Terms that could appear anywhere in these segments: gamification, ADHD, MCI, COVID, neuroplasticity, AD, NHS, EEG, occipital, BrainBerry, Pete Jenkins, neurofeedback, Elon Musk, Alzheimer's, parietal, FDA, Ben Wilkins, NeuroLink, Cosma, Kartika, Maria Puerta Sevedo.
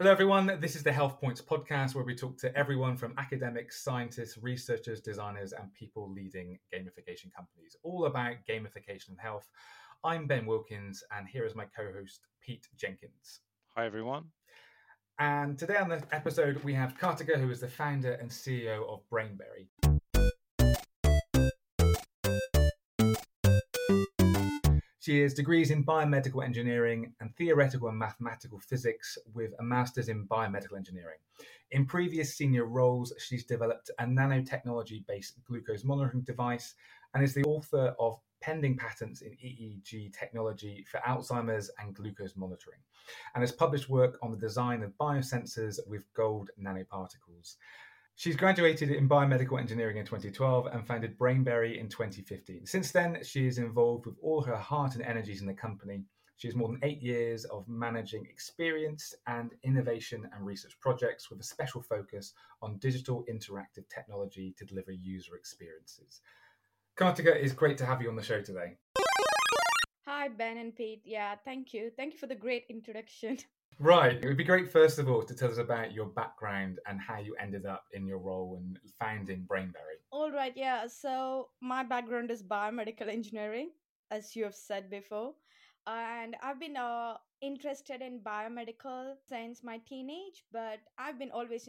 Hello everyone, this is the Health Points podcast where we talk to everyone from academics, scientists, researchers, designers and people leading gamification companies, all about gamification and health. I'm Ben Wilkins and here is my co-host Pete Jenkins. Hi everyone. And today on the episode we have Kartika, who is the founder and CEO of BrainBerry. She has degrees in biomedical engineering and theoretical and mathematical physics with a master's in biomedical engineering. In previous senior roles, she's developed a nanotechnology-based glucose monitoring device and is the author of pending patents in EEG technology for Alzheimer's and glucose monitoring, and has published work on the design of biosensors with gold nanoparticles. She's graduated in biomedical engineering in 2012 and founded BrainBerry in 2015. Since then, she is involved with all her heart and energies in the company. She has more than 8 years of managing experience and innovation and research projects with a special focus on digital interactive technology to deliver user experiences. Kartika, it's great to have you on the show today. Hi, Ben and Pete. Yeah, thank you. Thank you for the great introduction. Right. It would be great, first of all, to tell us about your background and how you ended up in your role and founding BrainBerry. All right. Yeah. So my background is biomedical engineering, as you have said before. And I've been interested in biomedical since my teenage, but I've been always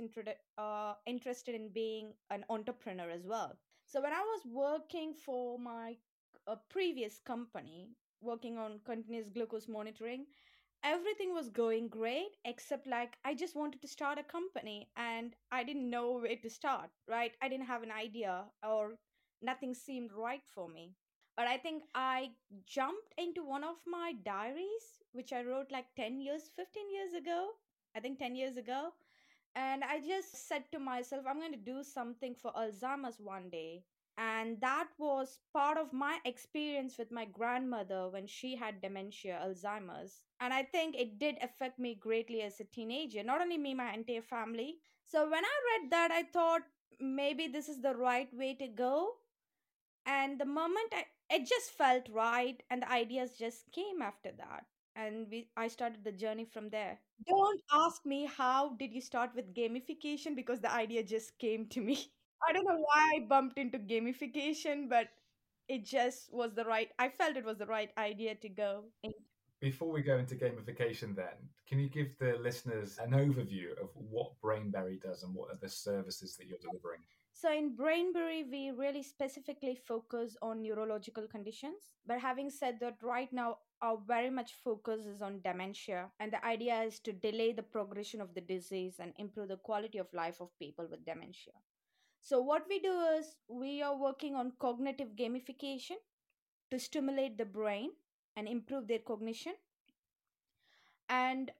interested in being an entrepreneur as well. So when I was working for my previous company, working on continuous glucose monitoring, everything was going great, except I just wanted to start a company and I didn't know where to start, right? I didn't have an idea or nothing seemed right for me. But I think I jumped into one of my diaries, which I wrote 10 years ago. And I just said to myself, I'm going to do something for Alzheimer's one day. And that was part of my experience with my grandmother when she had dementia, Alzheimer's. And I think it did affect me greatly as a teenager, not only me, my entire family. So when I read that, I thought maybe this is the right way to go. And the moment it just felt right and the ideas just came after that. And I started the journey from there. Don't ask me how did you start with gamification, because the idea just came to me. I don't know why I bumped into gamification, but I felt it was the right idea to go into. Before we go into gamification then, can you give the listeners an overview of what BrainBerry does and what are the services that you're delivering? So in BrainBerry, we really specifically focus on neurological conditions. But having said that, right now, our very much focus is on dementia. And the idea is to delay the progression of the disease and improve the quality of life of people with dementia. So what we do is we are working on cognitive gamification to stimulate the brain and improve their cognition. And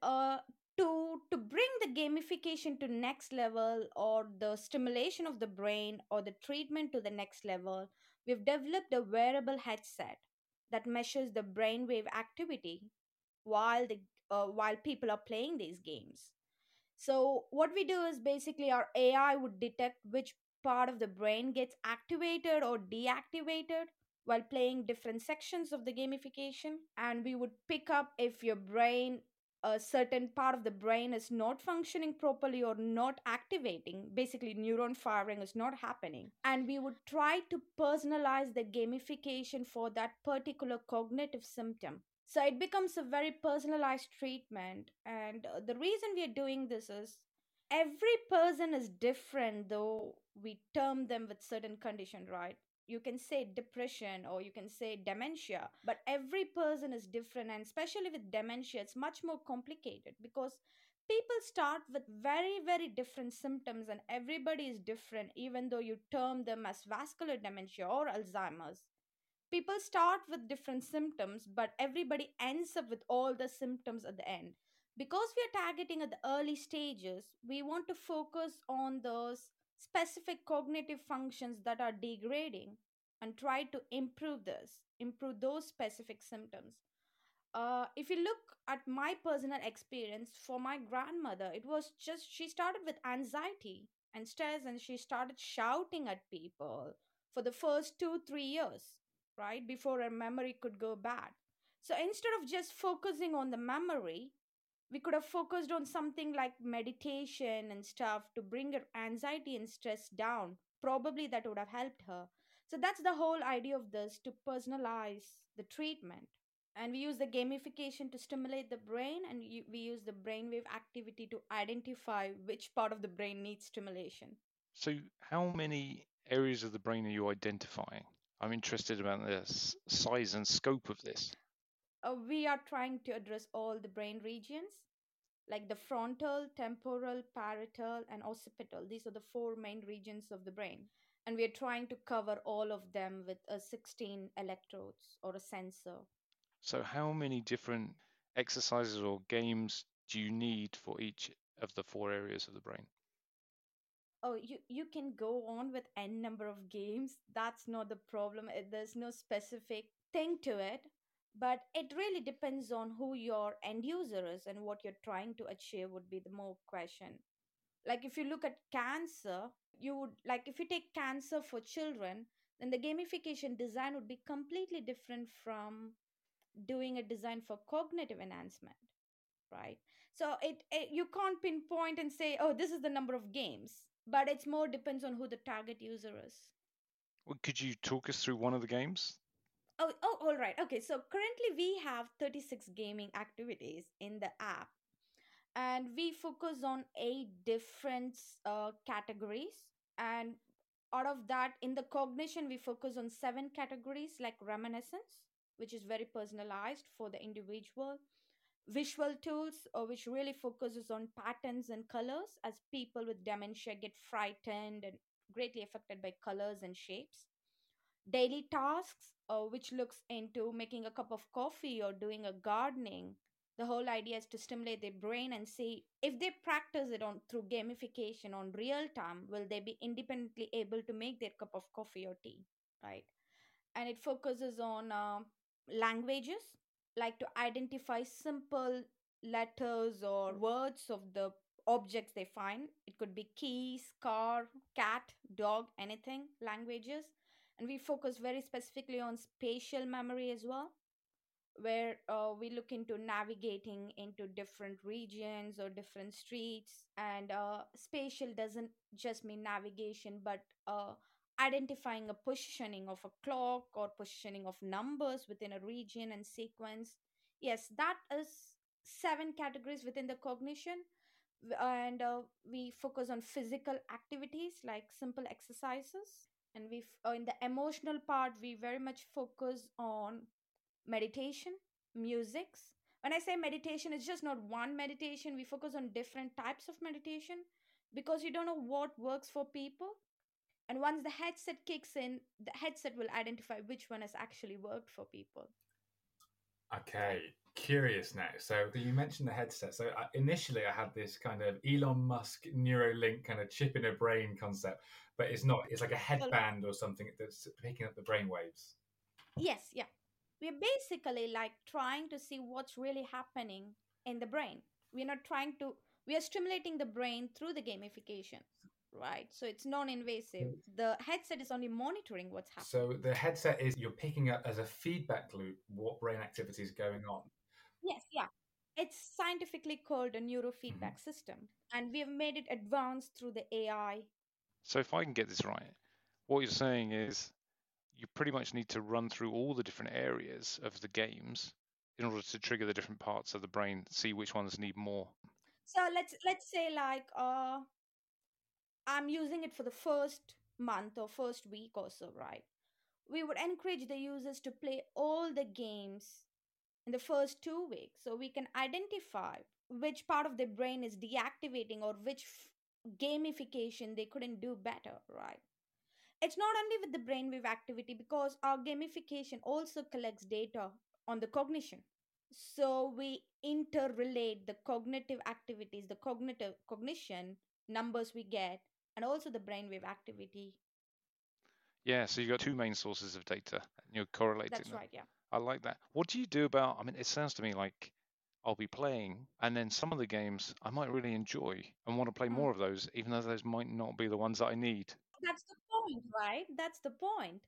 to bring the gamification to next level, or the stimulation of the brain or the treatment to the next level, we've developed a wearable headset that measures the brainwave activity while people are playing these games. So what we do is basically our AI would detect which part of the brain gets activated or deactivated while playing different sections of the gamification. And we would pick up if your brain, a certain part of the brain is not functioning properly or not activating. Basically, neuron firing is not happening. And we would try to personalize the gamification for that particular cognitive symptom. So it becomes a very personalized treatment. And the reason we are doing this is every person is different, though we term them with certain condition, right? You can say depression or you can say dementia, but every person is different. And especially with dementia, it's much more complicated because people start with very, very different symptoms and everybody is different, even though you term them as vascular dementia or Alzheimer's. People start with different symptoms, but everybody ends up with all the symptoms at the end. Because we are targeting at the early stages, we want to focus on those specific cognitive functions that are degrading and try to improve those specific symptoms. If you look at my personal experience for my grandmother, it was just she started with anxiety and stress and she started shouting at people for the first 2-3 years. Right before her memory could go bad. So instead of just focusing on the memory, we could have focused on something like meditation and stuff to bring her anxiety and stress down. Probably that would have helped her. So that's the whole idea of this, to personalize the treatment. And we use the gamification to stimulate the brain, and we use the brainwave activity to identify which part of the brain needs stimulation. So how many areas of the brain are you identifying? I'm interested about the size and scope of this. We are trying to address all the brain regions, like the frontal, temporal, parietal, and occipital. These are the four main regions of the brain. And we are trying to cover all of them with 16 electrodes or a sensor. So how many different exercises or games do you need for each of the four areas of the brain? Oh, you can go on with n number of games. That's not the problem. There's no specific thing to it, but it really depends on who your end user is and what you're trying to achieve would be the more question. Like if you look at cancer, if you take cancer for children, then the gamification design would be completely different from doing a design for cognitive enhancement, right? So you can't pinpoint and say, oh, this is the number of games. But it's more depends on who the target user is. Well, could you talk us through one of the games? Oh, all right. Okay, so currently we have 36 gaming activities in the app. And we focus on 8 different categories. And out of that, in the cognition, we focus on 7 categories like reminiscence, which is very personalized for the individual. Visual tools, which really focuses on patterns and colors, as people with dementia get frightened and greatly affected by colors and shapes. Daily tasks, which looks into making a cup of coffee or doing a gardening. The whole idea is to stimulate their brain and see if they practice it on through gamification on real time, will they be independently able to make their cup of coffee or tea, right? And it focuses on languages, like to identify simple letters or words of the objects they find. It could be keys, car, cat, dog, anything, languages. And we focus very specifically on spatial memory as well, where we look into navigating into different regions or different streets. And spatial doesn't just mean navigation, but identifying a positioning of a clock or positioning of numbers within a region and sequence. Yes, that is 7 categories within the cognition. And we focus on physical activities like simple exercises. And we in the emotional part, we very much focus on meditation, music. When I say meditation, it's just not one meditation. We focus on different types of meditation because you don't know what works for people. And once the headset kicks in, the headset will identify which one has actually worked for people. Okay, curious now. So you mentioned the headset. So initially I had this kind of Elon Musk NeuroLink kind of chip in a brain concept, but it's not. It's like a headband or something that's picking up the brain waves. Yes, yeah. We're basically like trying to see what's really happening in the brain. We are stimulating the brain through the gamification. Right, so it's non-invasive. The headset is only monitoring what's happening. So the headset is you're picking up as a feedback loop what brain activity is going on. Yes, yeah. It's scientifically called a neurofeedback system. And we have made it advanced through the AI. So if I can get this right, what you're saying is you pretty much need to run through all the different areas of the games in order to trigger the different parts of the brain, see which ones need more. So let's say like... I'm using it for the first month or first week or so, right? We would encourage the users to play all the games in the first 2 weeks so we can identify which part of their brain is deactivating or which gamification they couldn't do better, right? It's not only with the brainwave activity because our gamification also collects data on the cognition. So we interrelate the cognitive activities, the cognition numbers we get, and also the brainwave activity. Yeah, so you've got 2 main sources of data, and you're correlating them. That's right, yeah. I like that. What do you do about, I mean, it sounds to me like I'll be playing, and then some of the games I might really enjoy and want to play more of those, even though those might not be the ones that I need. That's the point, right? That's the point.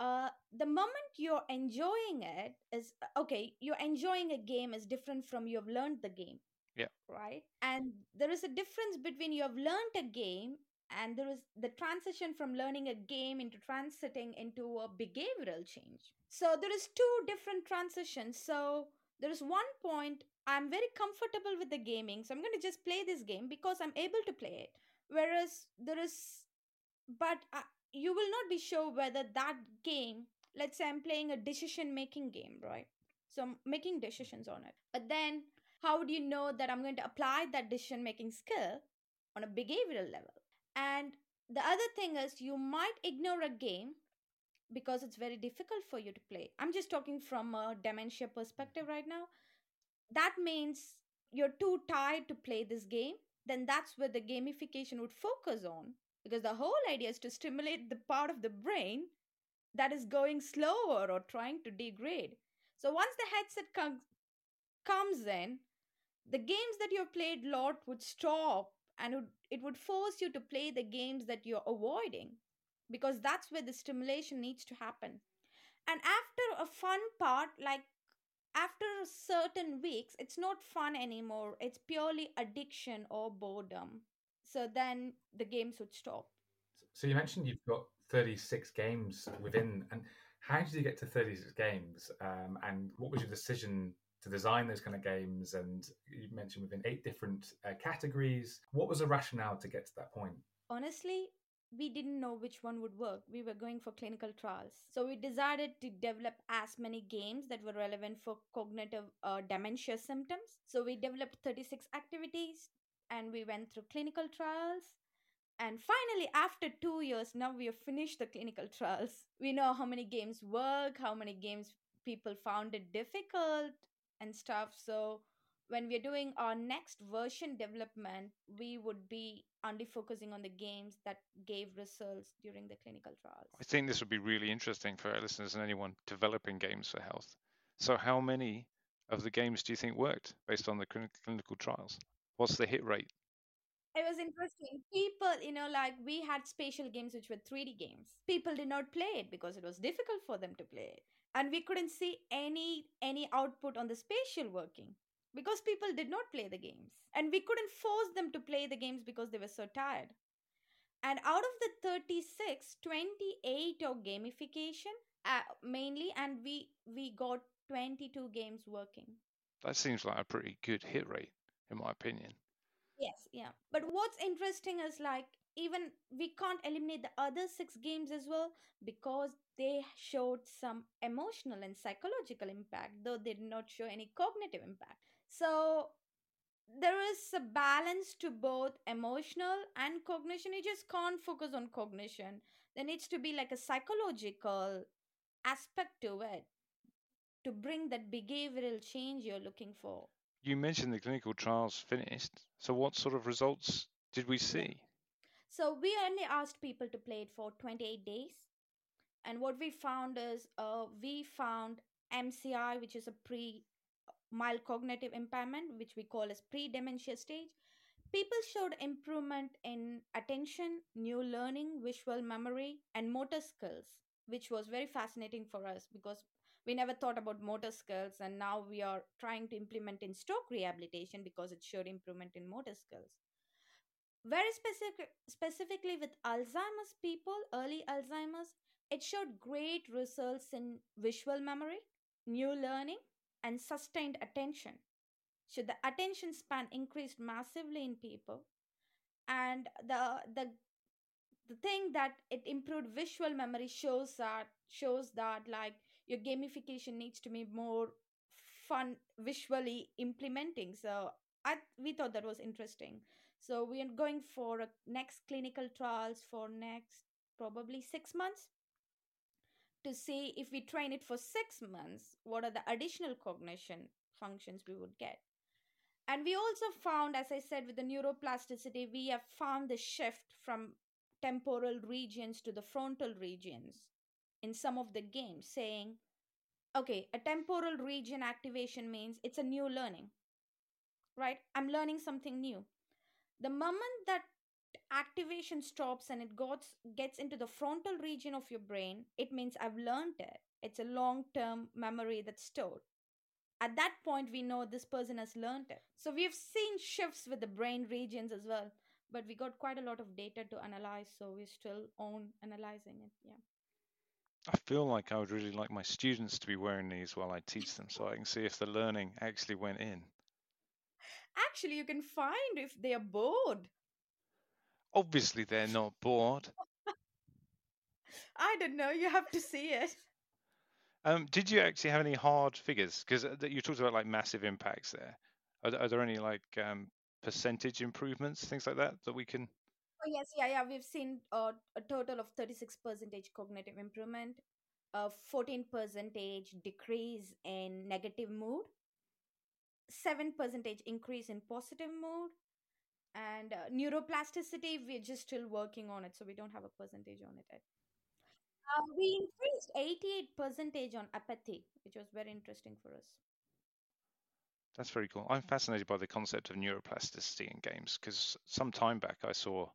The moment you're enjoying it is, okay, you're enjoying a game is different from you've learned the game. Yeah. Right. And there is a difference between you have learned a game and there is the transition from learning a game into transiting into a behavioral change. So there is two different transitions. So there is one point, I'm very comfortable with the gaming, so I'm going to just play this game because I'm able to play it. Whereas there is, but you will not be sure whether that game, let's say I'm playing a decision-making game, right? So I'm making decisions on it. But then how do you know that I'm going to apply that decision-making skill on a behavioral level? And the other thing is you might ignore a game because it's very difficult for you to play. I'm just talking from a dementia perspective right now. That means you're too tired to play this game. Then that's where the gamification would focus on, because the whole idea is to stimulate the part of the brain that is going slower or trying to degrade. So once the headset comes in, the games that you've played a lot would stop, and it would force you to play the games that you're avoiding, because that's where the stimulation needs to happen. And after a fun part, like after certain weeks, it's not fun anymore. It's purely addiction or boredom. So then the games would stop. So you mentioned you've got 36 games within, and how did you get to 36 games? And what was your decision to design those kind of games? And you mentioned within 8 different categories. What was the rationale to get to that point? Honestly, we didn't know which one would work. We were going for clinical trials. So we decided to develop as many games that were relevant for cognitive dementia symptoms. So we developed 36 activities and we went through clinical trials. And finally, after 2 years, now we have finished the clinical trials. We know how many games work, how many games people found it difficult and stuff. So when we're doing our next version development, we would be only focusing on the games that gave results during the clinical trials. I think this would be really interesting for our listeners and anyone developing games for health. So how many of the games do you think worked based on the clinical trials? What's the hit rate? It was interesting. People, like we had spatial games, which were 3D games. People did not play it because it was difficult for them to play it. And we couldn't see any output on the spatial working because people did not play the games. And we couldn't force them to play the games because they were so tired. And out of the 36, 28 are gamification mainly, and we got 22 games working. That seems like a pretty good hit rate, in my opinion. Yes, yeah. But what's interesting is even we can't eliminate the other 6 games as well, because they showed some emotional and psychological impact, though they did not show any cognitive impact. So there is a balance to both emotional and cognition. You just can't focus on cognition. There needs to be a psychological aspect to it to bring that behavioral change you're looking for. You mentioned the clinical trials finished. So what sort of results did we see? So we only asked people to play it for 28 days. And what we found is we found MCI, which is a mild cognitive impairment, which we call as pre-dementia stage. People showed improvement in attention, new learning, visual memory, and motor skills, which was very fascinating for us because we never thought about motor skills, and now we are trying to implement in stroke rehabilitation because it showed improvement in motor skills. Very specifically with Alzheimer's people, early Alzheimer's, it showed great results in visual memory, new learning, and sustained attention. So the attention span increased massively in people. And the thing that it improved visual memory shows that your gamification needs to be more fun, visually implementing. So we thought that was interesting. So we are going for next clinical trials for next probably 6 months to see if we train it for 6 months, what are the additional cognition functions we would get. And we also found, as I said, with the neuroplasticity, we have found the shift from temporal regions to the frontal regions in some of the games, saying, okay, a temporal region activation means it's a new learning, right? I'm learning something new. The moment that activation stops and it gets into the frontal region of your brain, it means I've learned it. It's a long-term memory that's stored. At that point, we know this person has learned it. So we've seen shifts with the brain regions as well, but we got quite a lot of data to analyze, so we're still on analyzing it. Yeah. I feel like I would really like my students to be wearing these while I teach them so I can see if the learning actually went in. Actually, you can find if they are bored. Obviously, they're not bored. I don't know. You have to see it. Did you actually have any hard figures? Because you talked about like massive impacts there. Are there any like percentage improvements, things like that, that we can... Oh, yes, yeah. We've seen a total of 36% cognitive improvement, a 14% decrease in negative mood, 7% increase in positive mood, and neuroplasticity, we're just still working on it, so we don't have a percentage on it yet. We increased 88% on apathy, which was very interesting for us. That's very cool. I'm fascinated by the concept of neuroplasticity in games, because some time back I saw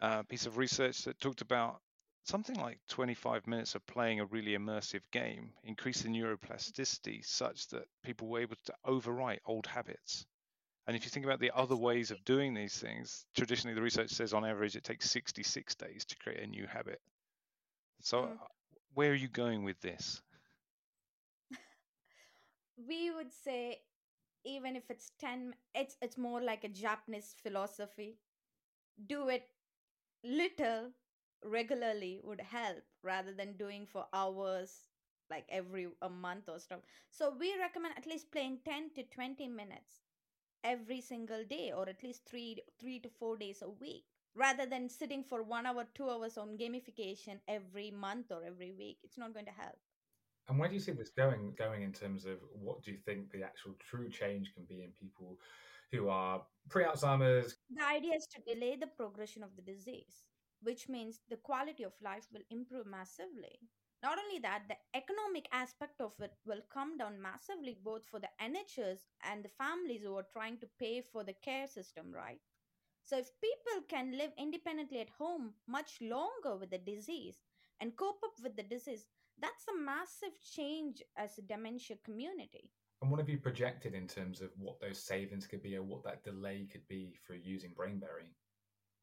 a piece of research that talked about something like 25 minutes of playing a really immersive game increased the neuroplasticity such that people were able to overwrite old habits. And if you think about the other ways of doing these things, traditionally the research says on average it takes 66 days to create a new habit. So where are you going with this? We would say... even if it's 10, it's more like a Japanese philosophy. Do it little regularly would help rather than doing for hours, like every a month or stuff. So we recommend at least playing 10 to 20 minutes every single day, or at least three to 4 days a week, rather than sitting for 1 hour, 2 hours on gamification every month or every week. It's not going to help. And where do you see this going in terms of what do you think the actual true change can be in people who are pre-Alzheimer's? The idea is to delay the progression of the disease, which means the quality of life will improve massively. Not only that, the economic aspect of it will come down massively, both for the NHS and the families who are trying to pay for the care system, right? So if people can live independently at home much longer with the disease and cope up with the disease, that's a massive change as a dementia community. And what have you projected in terms of what those savings could be or what that delay could be for using BrainBerry?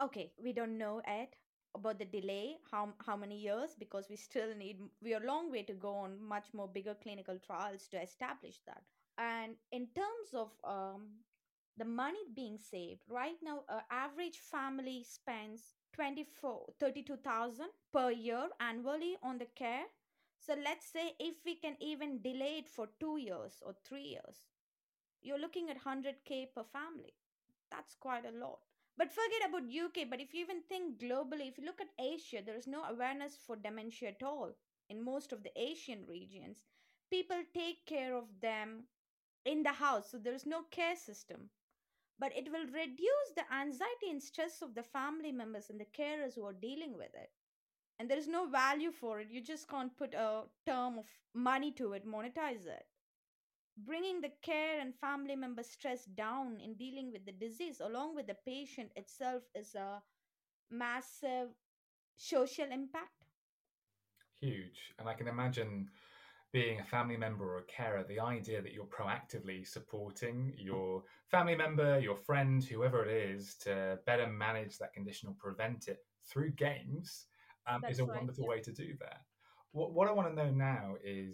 Okay, we don't know yet about the delay, how many years, because we are a long way to go on much more bigger clinical trials to establish that. And in terms of the money being saved, right now, an average family spends 32,000 per year annually on the care. So let's say if we can even delay it for 2 years or 3 years, you're looking at 100K per family. That's quite a lot. But forget about UK, but if you even think globally, if you look at Asia, there is no awareness for dementia at all. In most of the Asian regions, people take care of them in the house, so there is no care system. But it will reduce the anxiety and stress of the family members and the carers who are dealing with it. And there is no value for it. You just can't put a term of money to it, monetize it. Bringing the care and family member stress down in dealing with the disease along with the patient itself is a massive social impact. Huge. And I can imagine being a family member or a carer, the idea that you're proactively supporting your family member, your friend, whoever it is, to better manage that condition or prevent it through games... is a wonderful way to do that. What I want to know now is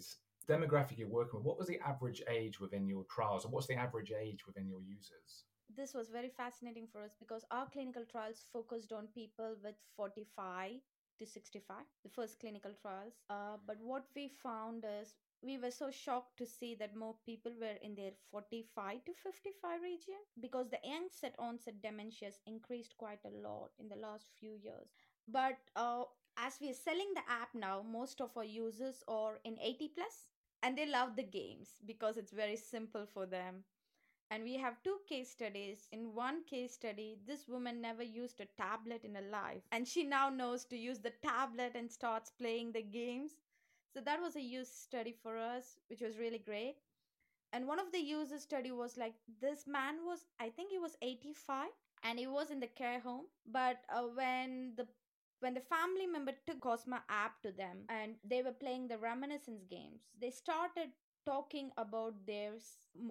demographic you're working with. What was the average age within your trials, or what's the average age within your users? This was very fascinating for us because our clinical trials focused on people with 45 to 65, the first clinical trials. But what we found is we were so shocked to see that more people were in their 45 to 55 region because the onset dementia has increased quite a lot in the last few years. But as we are selling the app now, most of our users are in 80 plus and they love the games because it's very simple for them. And we have two case studies. In one case study, this woman never used a tablet in her life and she now knows to use the tablet and starts playing the games. So that was a use study for us, which was really great. And one of the user study was like, this man was, I think he was 85 and he was in the care home. But when the family member took Cosma app to them and they were playing the reminiscence games, they started talking about their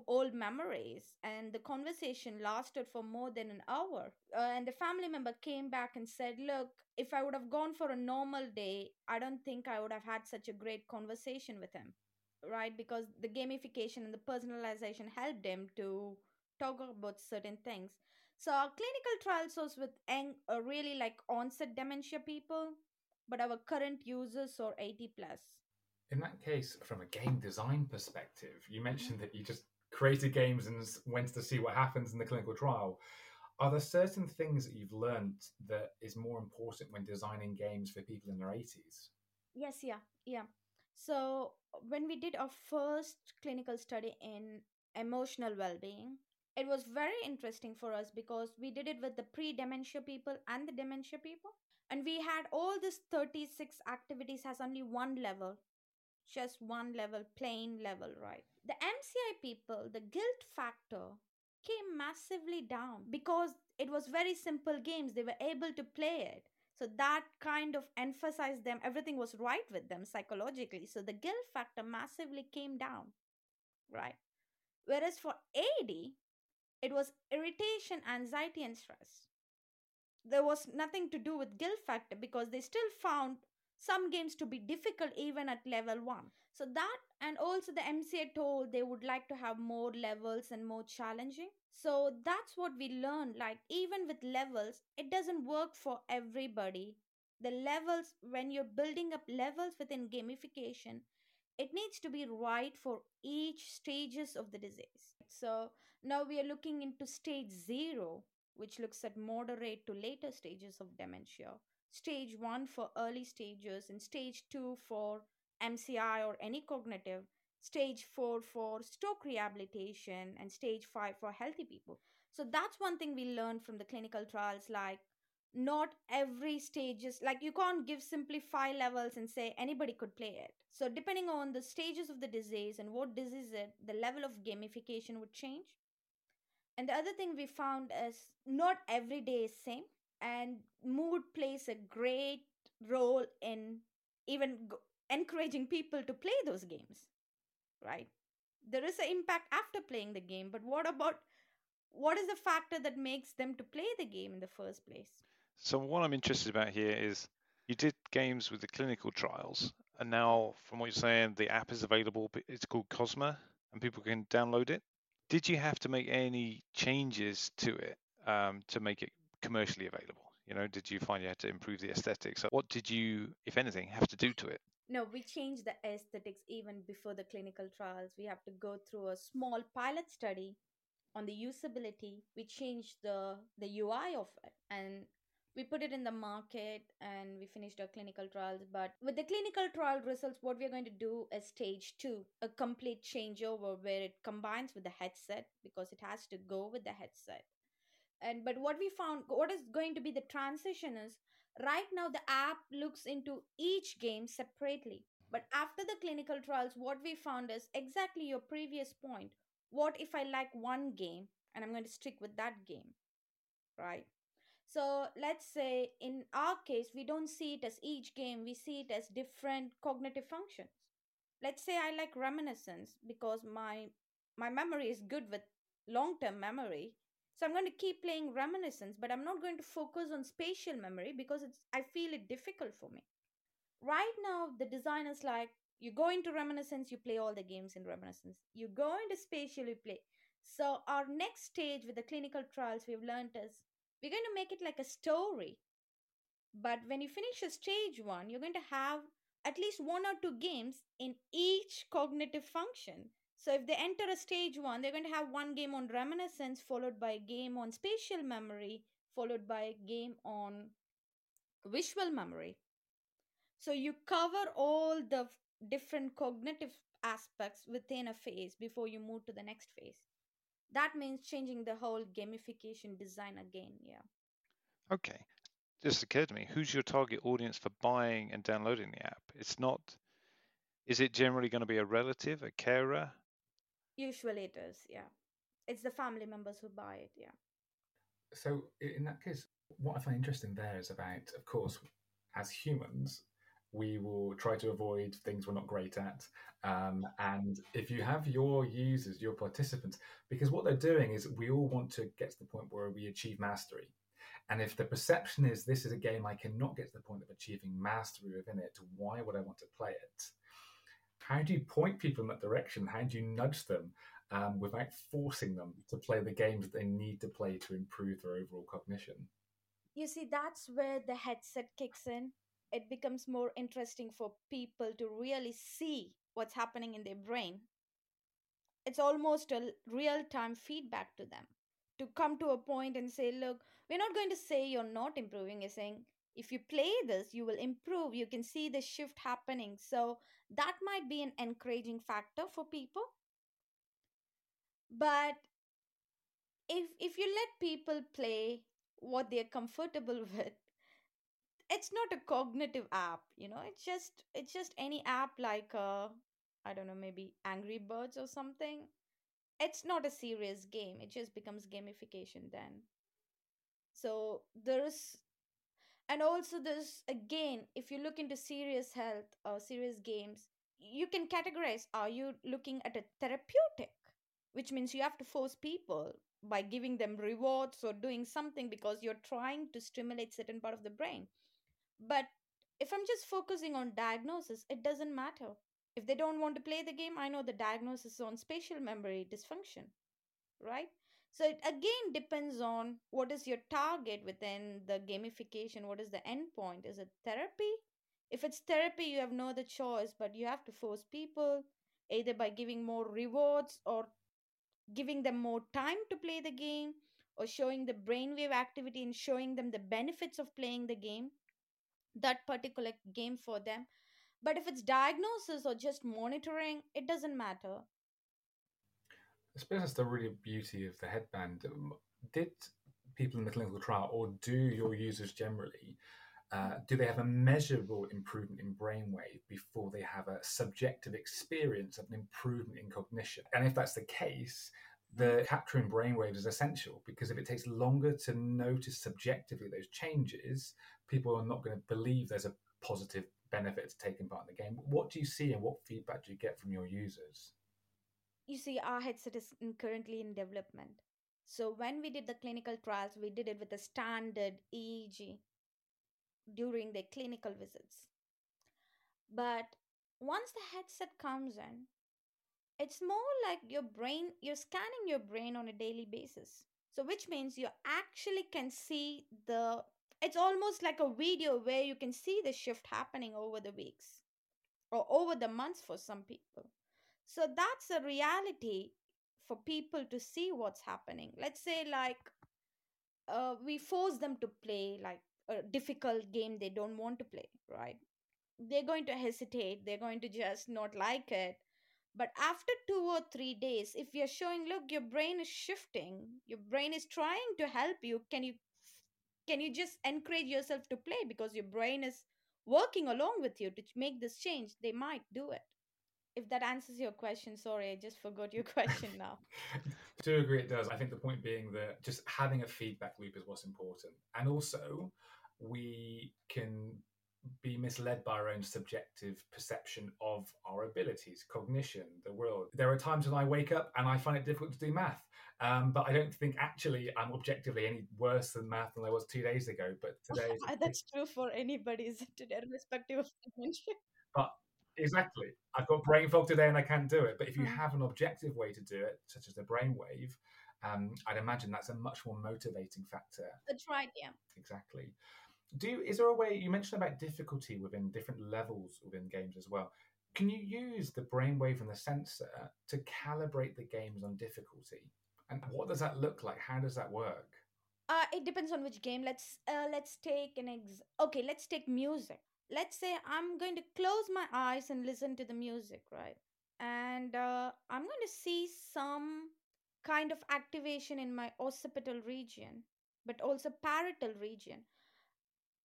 old memories, and the conversation lasted for more than an hour. And the family member came back and said, look, if I would have gone for a normal day, I don't think I would have had such a great conversation with him, right? Because the gamification and the personalization helped him to talk about certain things. So our clinical trial source with really like onset dementia people, but our current users are 80 plus. In that case, from a game design perspective, you mentioned that you just created games and went to see what happens in the clinical trial. Are there certain things that you've learned that is more important when designing games for people in their 80s? Yes, yeah. So when we did our first clinical study in emotional well-being, it was very interesting for us because we did it with the pre-dementia people and the dementia people. And we had all these 36 activities has only one level. Just one level, plain level, right? The MCI people, the guilt factor came massively down because it was very simple games. They were able to play it. So that kind of emphasized them. Everything was right with them psychologically. So the guilt factor massively came down, right? Whereas for AD, it was irritation, anxiety, and stress. There was nothing to do with guilt factor because they still found some games to be difficult even at level 1. So that, and also the MCA told they would like to have more levels and more challenging. So that's what we learned, like even with levels, it doesn't work for everybody. The levels, when you're building up levels within gamification, it needs to be right for each stages of the disease. So now we are looking into stage 0, which looks at moderate to later stages of dementia. Stage 1 for early stages, and stage 2 for MCI or any cognitive, stage 4 for stroke rehabilitation, and stage 5 for healthy people. So that's one thing we learned from the clinical trials, like not every stage is, like you can't give simply 5 levels and say anybody could play it. So depending on the stages of the disease and what disease it, the level of gamification would change. And the other thing we found is not every day is same. And mood plays a great role in even encouraging people to play those games, right? There is an impact after playing the game, but what is the factor that makes them to play the game in the first place? So what I'm interested about here is you did games with the clinical trials, and now from what you're saying, the app is available, but it's called Cosma, and people can download it. Did you have to make any changes to it to make it commercially available? You know, did you find you had to improve the aesthetics? What did you, if anything, have to do to it? No, we changed the aesthetics even before the clinical trials. We have to go through a small pilot study on the usability. We changed the UI of it and we put it in the market, and we finished our clinical trials. But with the clinical trial results, what we're going to do is stage 2, a complete changeover where it combines with the headset, because it has to go with the headset. But what we found, what is going to be the transition is, right now the app looks into each game separately. But after the clinical trials, what we found is exactly your previous point. What if I like one game and I'm going to stick with that game, right? So let's say in our case, we don't see it as each game. We see it as different cognitive functions. Let's say I like reminiscence because my memory is good with long-term memory. So I'm going to keep playing reminiscence, but I'm not going to focus on spatial memory because I feel it difficult for me. Right now, the designer's like, you go into reminiscence, you play all the games in reminiscence. You go into spatial, you play. So our next stage with the clinical trials we've learned is, we're going to make it like a story. But when you finish a stage 1, you're going to have at least 1 or 2 games in each cognitive function. So if they enter a stage 1, they're going to have one game on reminiscence, followed by a game on spatial memory, followed by a game on visual memory. So you cover all the different cognitive aspects within a phase before you move to the next phase. That means changing the whole gamification design again, yeah. Okay. Just occurred to me, who's your target audience for buying and downloading the app? Is it generally going to be a relative, a carer? Usually it is, yeah. It's the family members who buy it, yeah. So in that case, what I find interesting there is about, of course, as humans, We will try to avoid things we're not great at. And if you have your users, your participants, because what they're doing is we all want to get to the point where we achieve mastery. And if the perception is this is a game I cannot get to the point of achieving mastery within it, why would I want to play it? How do you point people in that direction? How do you nudge them without forcing them to play the games that they need to play to improve their overall cognition? You see, that's where the headset kicks in. It becomes more interesting for people to really see what's happening in their brain. It's almost a real-time feedback to them, to come to a point and say, look, we're not going to say you're not improving. You're saying, if you play this, you will improve. You can see the shift happening. So that might be an encouraging factor for people. But if you let people play what they're comfortable with, it's not a cognitive app, you know, it's just any app like, I don't know, maybe Angry Birds or something. It's not a serious game. It just becomes gamification then. So there's again, if you look into serious health or serious games, you can categorize, are you looking at a therapeutic, which means you have to force people by giving them rewards or doing something because you're trying to stimulate certain part of the brain. But if I'm just focusing on diagnosis, it doesn't matter. If they don't want to play the game, I know the diagnosis is on spatial memory dysfunction, right? So it again depends on what is your target within the gamification. What is the end point? Is it therapy? If it's therapy, you have no other choice, but you have to force people either by giving more rewards or giving them more time to play the game or showing the brainwave activity and showing them the benefits of playing the game, that particular game for them. But if it's diagnosis or just monitoring, it doesn't matter. I suppose that's the really beauty of the headband. Did people in the clinical trial, or do your users generally, do they have a measurable improvement in brainwave before they have a subjective experience of an improvement in cognition? And if that's the case, the capturing brainwaves is essential, because if it takes longer to notice subjectively those changes, people are not going to believe there's a positive benefit to taking part in the game. What do you see and what feedback do you get from your users? You see, our headset is currently in development. So when we did the clinical trials, we did it with a standard EEG during their clinical visits. But once the headset comes in, it's more like your brain, you're scanning your brain on a daily basis. So which means you actually can see it's almost like a video where you can see the shift happening over the weeks or over the months for some people. So that's a reality for people to see what's happening. Let's say like we force them to play like a difficult game they don't want to play, right? They're going to hesitate. They're going to just not like it. But after 2 or 3 days, if you're showing, look, your brain is shifting, your brain is trying to help you, can you just encourage yourself to play because your brain is working along with you to make this change, they might do it. If that answers your question, sorry, I just forgot your question now. To agree, it does. I think the point being that just having a feedback loop is what's important. And also, we can be misled by our own subjective perception of our abilities, cognition, the world. There are times when I wake up and I find it difficult to do math, but I don't think actually I'm objectively any worse than math than I was 2 days ago. But today, that's true for anybody, isn't it? Irrespective of cognition. But exactly, I've got brain fog today and I can't do it. But if you have an objective way to do it, such as the brainwave, I'd imagine that's a much more motivating factor. That's right, yeah. Exactly. Is there a way, you mentioned about difficulty within different levels within games as well. Can you use the brainwave and the sensor to calibrate the games on difficulty? And what does that look like? How does that work? It depends on which game. Let's take music. Let's say I'm going to close my eyes and listen to the music, right? And I'm going to see some kind of activation in my occipital region, but also parietal region.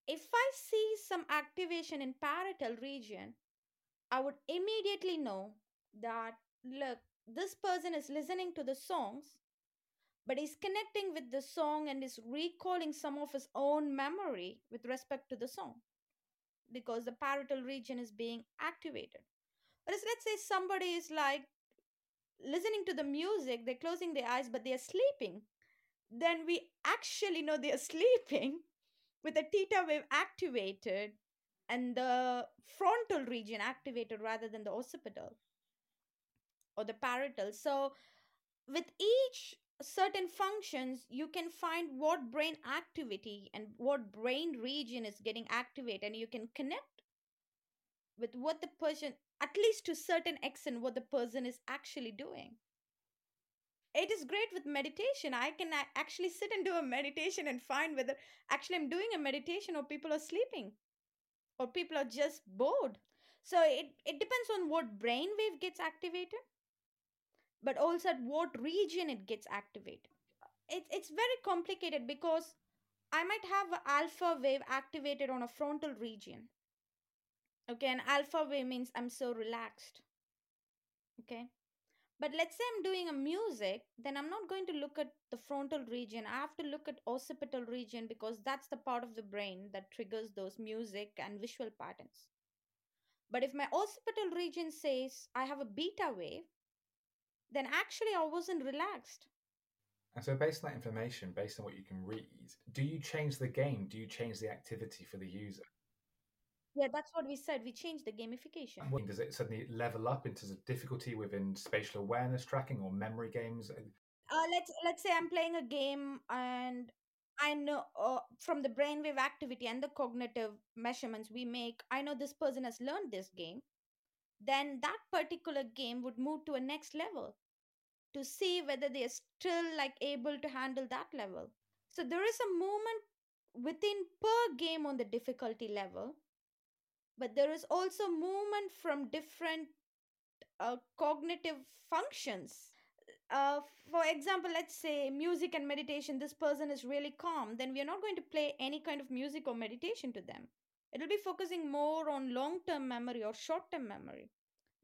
If I see some activation in parietal region, I would immediately know that, look, this person is listening to the songs, but he's connecting with the song and is recalling some of his own memory with respect to the song. because the parietal region is being activated. Whereas let's say somebody is like listening to the music, they're closing their eyes, but they are sleeping. Then we actually know they are sleeping with the theta wave activated and the frontal region activated rather than the occipital or the parietal. So with each certain functions, you can find what brain activity and what brain region is getting activated, and you can connect with what the person, at least to certain extent, what the person is actually doing. It is great with meditation. I can actually sit and do a meditation and find whether actually I'm doing a meditation or people are sleeping or people are just bored. So it depends on what brainwave gets activated, but also at what region it gets activated. It's very complicated because I might have an alpha wave activated on a frontal region. Okay, an alpha wave means I'm so relaxed. Okay, but let's say I'm doing a music, then I'm not going to look at the frontal region. I have to look at occipital region because that's the part of the brain that triggers those music and visual patterns. But if my occipital region says I have a beta wave, then actually I wasn't relaxed. And so based on that information, based on what you can read, do you change the game? Do you change the activity for the user? Yeah, that's what we said. We changed the gamification. And does it suddenly level up in terms of difficulty within spatial awareness tracking or memory games? Let's say I'm playing a game and I know from the brainwave activity and the cognitive measurements we make, I know this person has learned this game. Then that particular game would move to a next level to see whether they are still like able to handle that level. So there is a movement within per game on the difficulty level, but there is also movement from different cognitive functions. For example, let's say music and meditation, this person is really calm, then we are not going to play any kind of music or meditation to them. It'll be focusing more on long-term memory or short-term memory.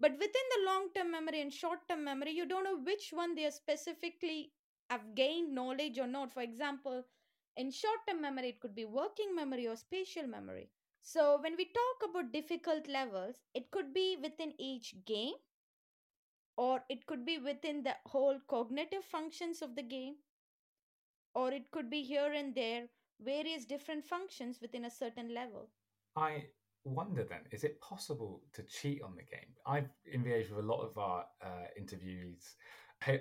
But within the long-term memory and short-term memory, you don't know which one they are specifically have gained knowledge or not. For example, in short-term memory, it could be working memory or spatial memory. So when we talk about difficult levels, it could be within each game, or it could be within the whole cognitive functions of the game, or it could be here and there, various different functions within a certain level. I wonder then, is it possible to cheat on the game? I've engaged with a lot of our interviewees,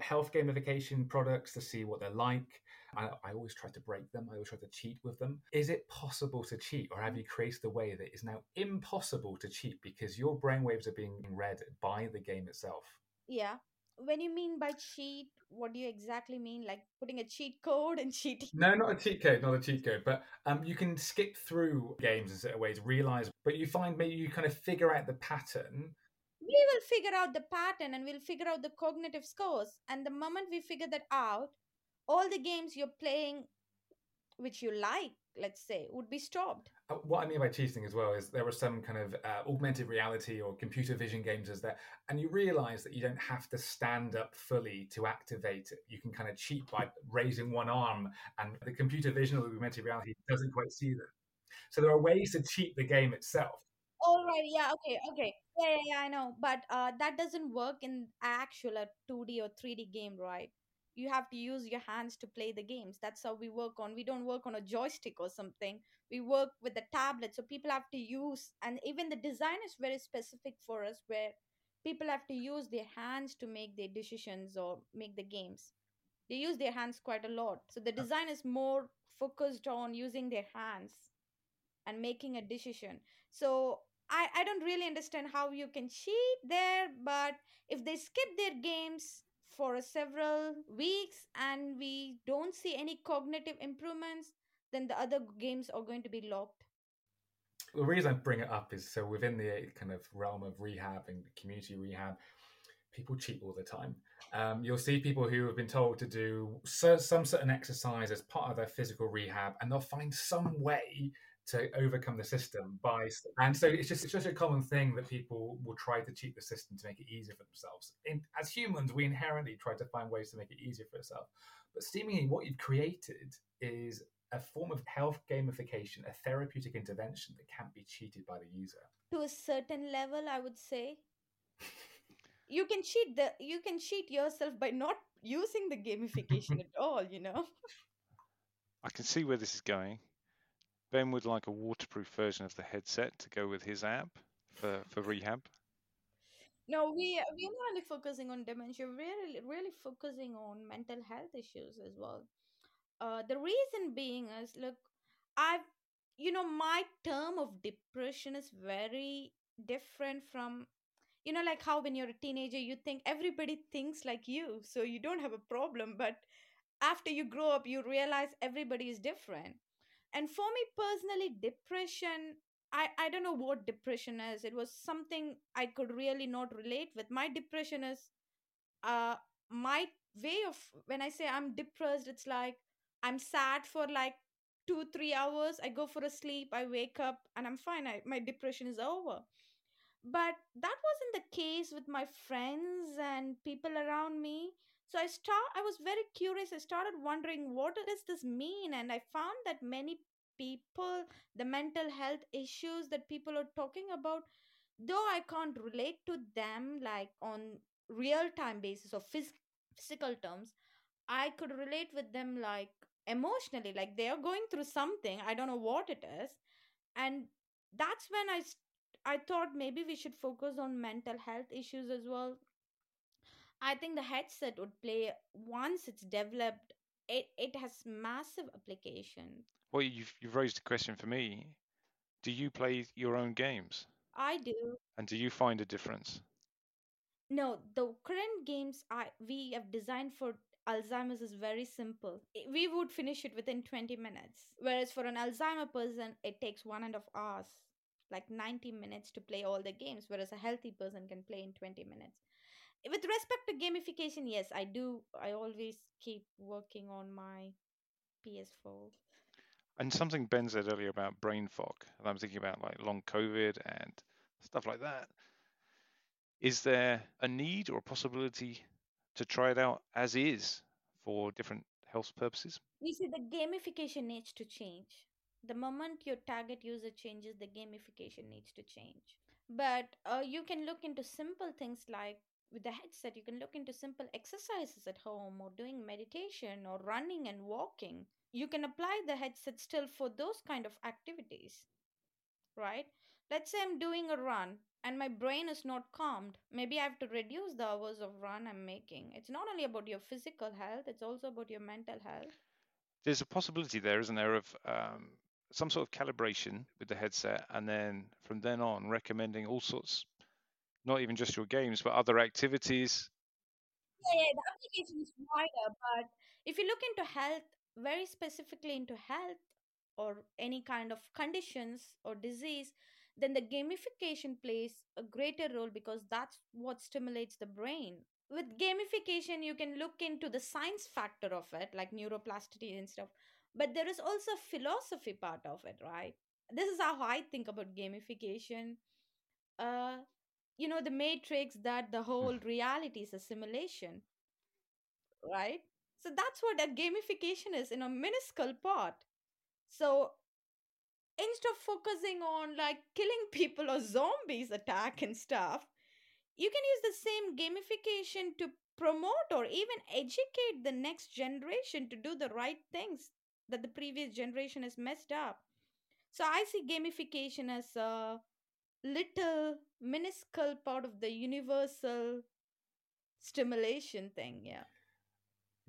health gamification products to see what they're like. I always try to break them. I always try to cheat with them. Is it possible to cheat, or have you created a way that is now impossible to cheat because your brainwaves are being read by the game itself? Yeah. When you mean by cheat, what do you exactly mean? Like putting a cheat code and cheating? No, not a cheat code. But you can skip through games in certain ways, realize, but you find maybe you kind of figure out the pattern. We will figure out the pattern and we'll figure out the cognitive scores. And the moment we figure that out, all the games you're playing, which you like, let's say, would be stopped. What I mean by cheating as well is there were some kind of augmented reality or computer vision games as that, and you realise that you don't have to stand up fully to activate it. You can kind of cheat by raising one arm, and the computer vision or augmented reality doesn't quite see them. So there are ways to cheat the game itself. All right, yeah, okay. Yeah, I know. But that doesn't work in actual a 2D or 3D game, right? You have to use your hands to play the games. That's how we work on. We don't work on a joystick or something. We work with the tablet. So people have to use, and even the design is very specific for us where people have to use their hands to make their decisions or make the games. They use their hands quite a lot. So the design is more focused on using their hands and making a decision. So I don't really understand how you can cheat there, but if they skip their games for several weeks and we don't see any cognitive improvements, then the other games are going to be locked. The reason I bring it up is so within the kind of realm of rehab and community rehab, people cheat all the time. You'll see people who have been told to do some certain exercise as part of their physical rehab, and they'll find some way to overcome the system by, and so it's just a common thing that people will try to cheat the system to make it easier for themselves. And as humans, we inherently try to find ways to make it easier for ourselves. But seemingly, what you've created is a form of health gamification, a therapeutic intervention that can't be cheated by the user. To a certain level, I would say. You can cheat yourself by not using the gamification at all, you know. I can see where this is going. Ben would like a waterproof version of the headset to go with his app for rehab. No, we're not only focusing on dementia, we're really focusing on mental health issues as well. The reason being is, look, my term of depression is very different from, you know, like how when you're a teenager, you think everybody thinks like you, so you don't have a problem. But after you grow up, you realize everybody is different. And for me personally, depression, I don't know what depression is. It was something I could really not relate with. My depression is my way of, when I say I'm depressed, it's like I'm sad for like 2-3 hours. I go for a sleep, I wake up and I'm fine. My depression is over. But that wasn't the case with my friends and people around me. So I was very curious. I started wondering, what does this mean? And I found that many people, the mental health issues that people are talking about, though I can't relate to them like on real-time basis or physical terms, I could relate with them like emotionally, like they are going through something. I don't know what it is. And that's when I thought maybe we should focus on mental health issues as well. I think the headset would play, once it's developed, it has massive application. Well, you've raised a question for me. Do you play your own games? I do. And do you find a difference? No, the current games we have designed for Alzheimer's is very simple. We would finish it within 20 minutes. Whereas for an Alzheimer person, it takes 1.5 hours. Like 90 minutes to play all the games, whereas a healthy person can play in 20 minutes. With respect to gamification, yes, I do. I always keep working on my PS4. And something Ben said earlier about brain fog, and I'm thinking about like long COVID and stuff like that. Is there a need or a possibility to try it out as is for different health purposes? You see, the gamification needs to change. The moment your target user changes, the gamification needs to change. But you can look into simple things like with the headset, you can look into simple exercises at home or doing meditation or running and walking. You can apply the headset still for those kind of activities, right? Let's say I'm doing a run and my brain is not calmed. Maybe I have to reduce the hours of run I'm making. It's not only about your physical health, it's also about your mental health. There's a possibility there, isn't there, of some sort of calibration with the headset, and then from then on recommending all sorts, not even just your games, but other activities. Yeah, the application is wider, but if you look into health, very specifically into health or any kind of conditions or disease, then the gamification plays a greater role because that's what stimulates the brain. With gamification, you can look into the science factor of it, like neuroplasticity and stuff. But there is also a philosophy part of it, right? This is how I think about gamification. You know, the matrix, that the whole reality is a simulation, right? So that's what that gamification is in a minuscule part. So instead of focusing on like killing people or zombies attack and stuff, you can use the same gamification to promote or even educate the next generation to do the right things that the previous generation has messed up. So I see gamification as a little minuscule part of the universal stimulation thing, yeah.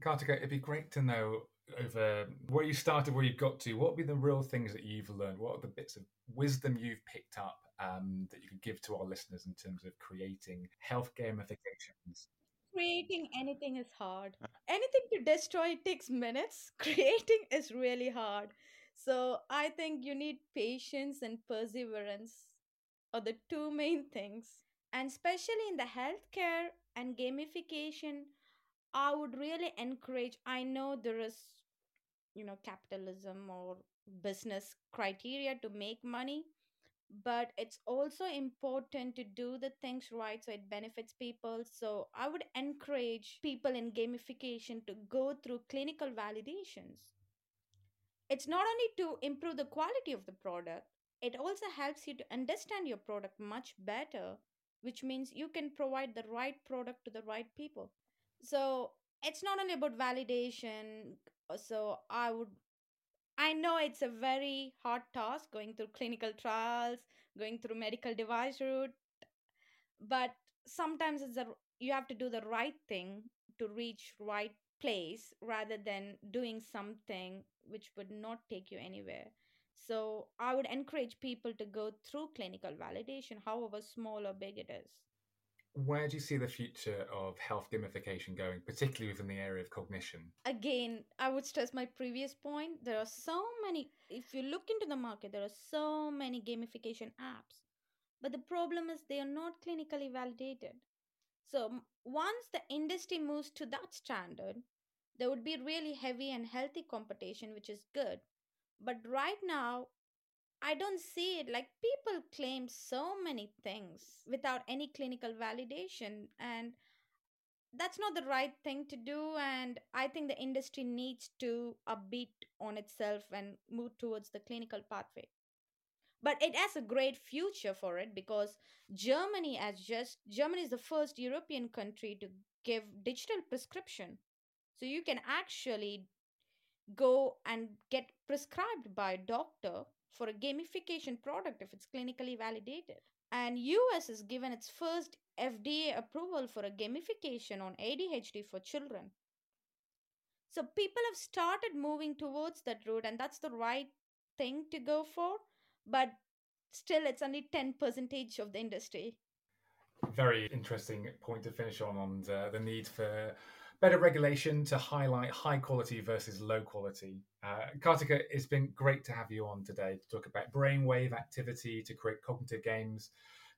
Kartika, it'd be great to know over where you started, where you got to, what would be the real things that you've learned? What are the bits of wisdom you've picked up that you could give to our listeners in terms of creating health gamifications? Creating anything is hard. Anything to destroy takes minutes. Creating is really hard. So I think you need patience and perseverance are the two main things. And especially in the healthcare and gamification, I would really encourage, I know there is, you know, capitalism or business criteria to make money, but it's also important to do the things right so it benefits people. So I would encourage people in gamification to go through clinical validations. It's not only to improve the quality of the product, it also helps you to understand your product much better, which means you can provide the right product to the right people. So it's not only about validation. So I know it's a very hard task going through clinical trials, going through medical device route, but sometimes you have to do the right thing to reach right place rather than doing something which would not take you anywhere. So I would encourage people to go through clinical validation, however small or big it is. Where do you see the future of health gamification going, particularly within the area of cognition? Again, I would stress my previous point. There are so many, if you look into the market, there are so many gamification apps. But the problem is they are not clinically validated. So once the industry moves to that standard, there would be really heavy and healthy competition, which is good. But right now, I don't see it. Like, people claim so many things without any clinical validation, and that's not the right thing to do. And I think the industry needs to upbeat on itself and move towards the clinical pathway. But it has a great future for it, because Germany is the first European country to give digital prescription. So you can actually go and get prescribed by a doctor for a gamification product if it's clinically validated. And US has given its first FDA approval for a gamification on ADHD for children. So people have started moving towards that route, and that's the right thing to go for. But still, it's only 10% of the industry. Very interesting point to finish on the need for better regulation to highlight high quality versus low quality. Kartika, it's been great to have you on today to talk about brainwave activity to create cognitive games,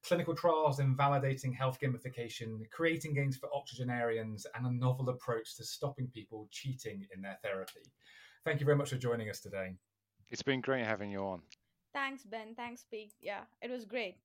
clinical trials in validating health gamification, creating games for octogenarians, and a novel approach to stopping people cheating in their therapy. Thank you very much for joining us today. It's been great having you on. Thanks, Ben. Thanks, Pete. Yeah, it was great.